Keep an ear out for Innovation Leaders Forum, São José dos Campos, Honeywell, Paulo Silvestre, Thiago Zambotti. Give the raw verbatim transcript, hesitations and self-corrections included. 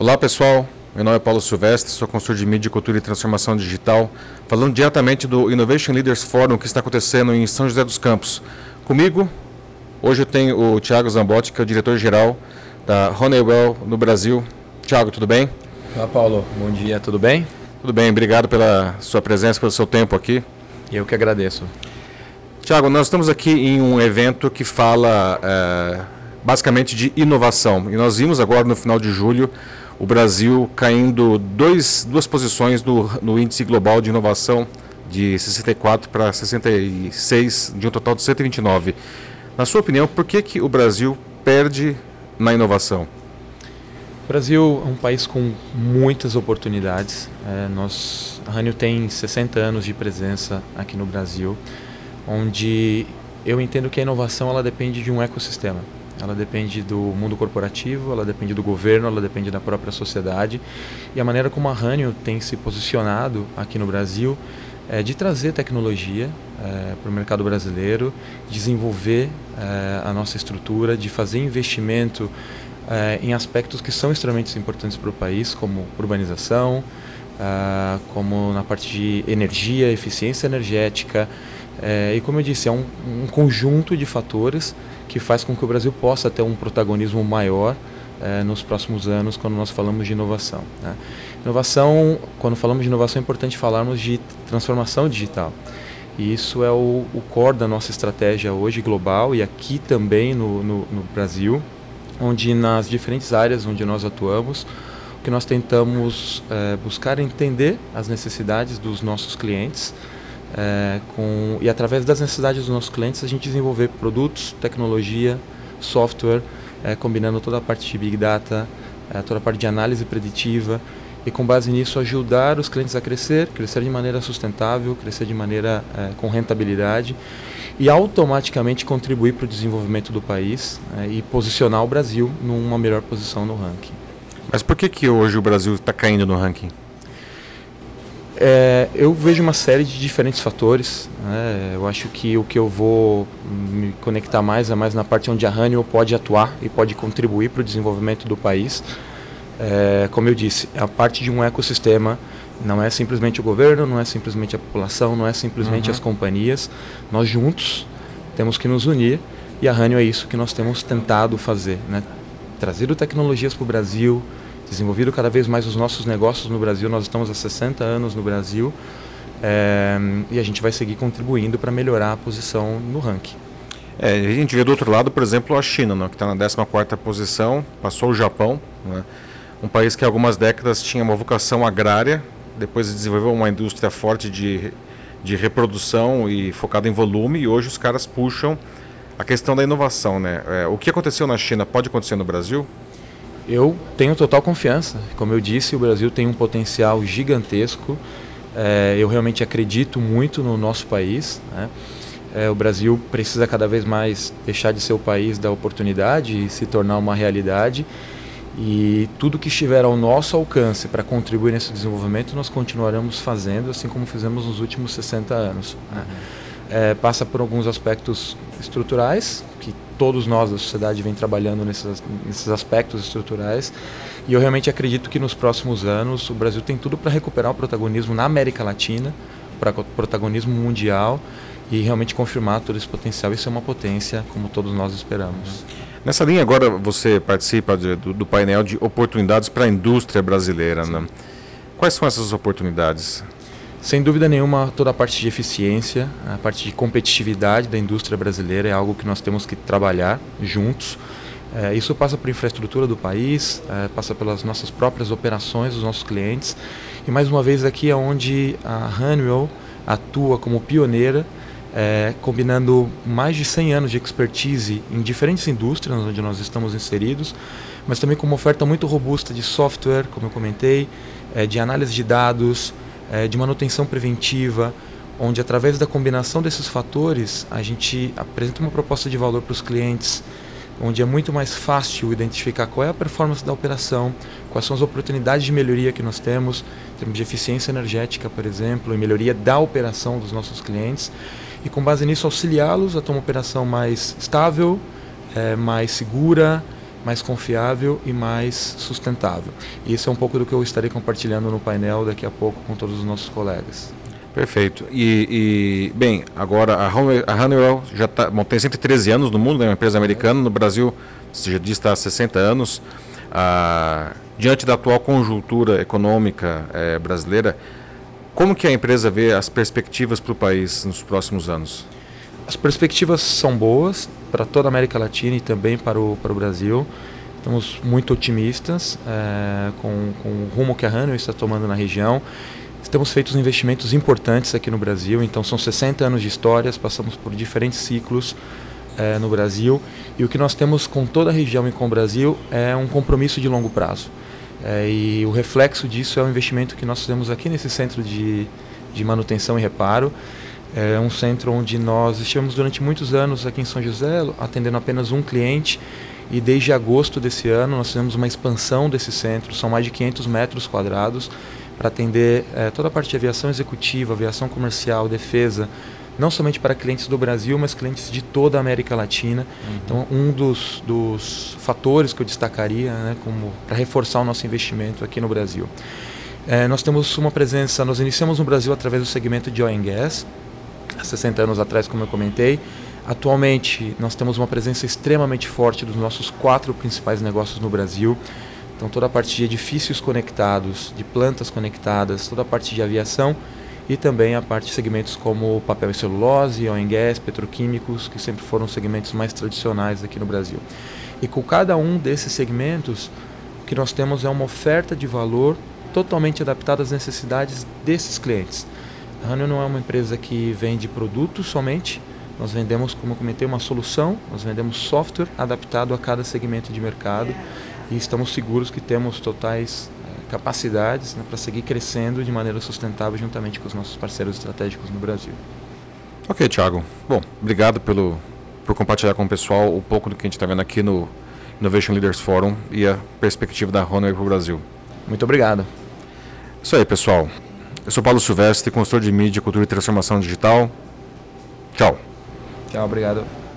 Olá pessoal, meu nome é Paulo Silvestre, sou consultor de mídia, cultura e transformação digital, falando diretamente do Innovation Leaders Forum que está acontecendo em São José dos Campos. Comigo, hoje eu tenho o Thiago Zambotti, que é o diretor-geral da Honeywell no Brasil. Thiago, tudo bem? Olá Paulo, bom dia, tudo bem? Tudo bem, obrigado pela sua presença, pelo seu tempo aqui. Eu que agradeço. Thiago, nós estamos aqui em um evento que fala é, basicamente de inovação, e nós vimos agora no final de julho o Brasil caindo dois, duas posições no, no índice global de inovação, de sessenta e quatro para sessenta e seis, de um total de cento e vinte e nove. Na sua opinião, por que, que o Brasil perde na inovação? O Brasil é um país com muitas oportunidades. É, nós, a Honeywell tem sessenta anos de presença aqui no Brasil, onde eu entendo que a inovação ela depende de um ecossistema. Ela depende do mundo corporativo, ela depende do governo, ela depende da própria sociedade. E a maneira como a Honeywell tem se posicionado aqui no Brasil é de trazer tecnologia é, para o mercado brasileiro, desenvolver é, a nossa estrutura, de fazer investimento é, em aspectos que são extremamente importantes para o país, como urbanização, é, como na parte de energia, eficiência energética. É, e como eu disse, é um, um conjunto de fatores que faz com que o Brasil possa ter um protagonismo maior eh, nos próximos anos quando nós falamos de inovação, né? Inovação, quando falamos de inovação é importante falarmos de transformação digital. E isso é o, o core da nossa estratégia hoje global e aqui também no, no, no Brasil, onde nas diferentes áreas onde nós atuamos, o que nós tentamos eh, buscar é entender as necessidades dos nossos clientes, É, com, e através das necessidades dos nossos clientes a gente desenvolver produtos, tecnologia, software, é, combinando toda a parte de Big Data, é, toda a parte de análise preditiva e com base nisso ajudar os clientes a crescer, crescer de maneira sustentável, crescer de maneira é, com rentabilidade e automaticamente contribuir para o desenvolvimento do país é, e posicionar o Brasil numa melhor posição no ranking. Mas por que, que hoje o Brasil está caindo no ranking? É, eu vejo uma série de diferentes fatores, né? Eu acho que o que eu vou me conectar mais é mais na parte onde a Honeywell pode atuar e pode contribuir para o desenvolvimento do país. É, como eu disse, a parte de um ecossistema não é simplesmente o governo, não é simplesmente a população, não é simplesmente uhum. as companhias. Nós juntos temos que nos unir e a Honeywell é isso que nós temos tentado fazer, né? Trazido tecnologias para o Brasil, desenvolvido cada vez mais os nossos negócios no Brasil. Nós estamos há sessenta anos no Brasil é, e a gente vai seguir contribuindo para melhorar a posição no ranking. É, a gente vê do outro lado, por exemplo, a China, né, que está na décima quarta posição, passou o Japão, né, um país que há algumas décadas tinha uma vocação agrária, depois desenvolveu uma indústria forte de, de reprodução e focada em volume, e hoje os caras puxam a questão da inovação, né? É, o que aconteceu na China pode acontecer no Brasil? Eu tenho total confiança. Como eu disse, o Brasil tem um potencial gigantesco. É, eu realmente acredito muito no nosso país, né? É, o Brasil precisa cada vez mais deixar de ser o país da oportunidade e se tornar uma realidade. E tudo que estiver ao nosso alcance para contribuir nesse desenvolvimento, nós continuaremos fazendo, assim como fizemos nos últimos sessenta anos. Né? É, passa por alguns aspectos estruturais, que todos nós da sociedade vem trabalhando nesses, nesses aspectos estruturais, e eu realmente acredito que nos próximos anos o Brasil tem tudo para recuperar o protagonismo na América Latina, para o protagonismo mundial e realmente confirmar todo esse potencial e ser uma potência como todos nós esperamos. Nessa linha agora você participa de, do, do painel de oportunidades para a indústria brasileira, né? Quais são essas oportunidades? Sem dúvida nenhuma, toda a parte de eficiência, a parte de competitividade da indústria brasileira é algo que nós temos que trabalhar juntos. É, isso passa por infraestrutura do país, é, passa pelas nossas próprias operações, os nossos clientes. E mais uma vez aqui é onde a Honeywell atua como pioneira, é, combinando mais de cem anos de expertise em diferentes indústrias onde nós estamos inseridos, mas também com uma oferta muito robusta de software, como eu comentei, é, de análise de dados, de manutenção preventiva, onde através da combinação desses fatores a gente apresenta uma proposta de valor para os clientes, onde é muito mais fácil identificar qual é a performance da operação, quais são as oportunidades de melhoria que nós temos, em termos de eficiência energética, por exemplo, e melhoria da operação dos nossos clientes, e com base nisso auxiliá-los a ter uma operação mais estável, é, mais segura, mais confiável e mais sustentável. E isso é um pouco do que eu estarei compartilhando no painel daqui a pouco com todos os nossos colegas. Perfeito. E, e bem, agora a Honeywell já tá, bom, tem cento e treze anos no mundo, é uma empresa americana, no Brasil se já diz está há sessenta anos. Ah, diante da atual conjuntura econômica eh, brasileira, como que a empresa vê as perspectivas para o país nos próximos anos? As perspectivas são boas para toda a América Latina e também para o, para o Brasil. Estamos muito otimistas é, com, com o rumo que a Honeywell está tomando na região. Estamos feitos investimentos importantes aqui no Brasil, então são sessenta anos de histórias, passamos por diferentes ciclos é, no Brasil, e o que nós temos com toda a região e com o Brasil é um compromisso de longo prazo. É, e o reflexo disso é o investimento que nós fizemos aqui nesse centro de, de manutenção e reparo. É um centro onde nós estivemos durante muitos anos aqui em São José, atendendo apenas um cliente, e desde agosto desse ano nós fizemos uma expansão desse centro, são mais de quinhentos metros quadrados, para atender é, toda a parte de aviação executiva, aviação comercial, defesa, não somente para clientes do Brasil, mas clientes de toda a América Latina. Uhum. Então, um dos, dos fatores que eu destacaria, né, como para reforçar o nosso investimento aqui no Brasil. É, nós temos uma presença, nós iniciamos no Brasil através do segmento de oil and gas, há sessenta anos atrás, como eu comentei. Atualmente, nós temos uma presença extremamente forte dos nossos quatro principais negócios no Brasil. Então, toda a parte de edifícios conectados, de plantas conectadas, toda a parte de aviação e também a parte de segmentos como papel e celulose, oil and gas, petroquímicos, que sempre foram os segmentos mais tradicionais aqui no Brasil. E com cada um desses segmentos, o que nós temos é uma oferta de valor totalmente adaptada às necessidades desses clientes. A Honeywell não é uma empresa que vende produtos somente, nós vendemos, como eu comentei, uma solução, nós vendemos software adaptado a cada segmento de mercado. E estamos seguros que temos totais eh, capacidades, né, para seguir crescendo de maneira sustentável juntamente com os nossos parceiros estratégicos no Brasil. Ok, Thiago. Bom, obrigado pelo, por compartilhar com o pessoal um pouco do que a gente está vendo aqui no Innovation Leaders Forum e a perspectiva da Honeywell para o Brasil. Muito obrigado. Isso aí, pessoal. Eu sou Paulo Silvestre, consultor de mídia, cultura e transformação digital. Tchau. Tchau, obrigado.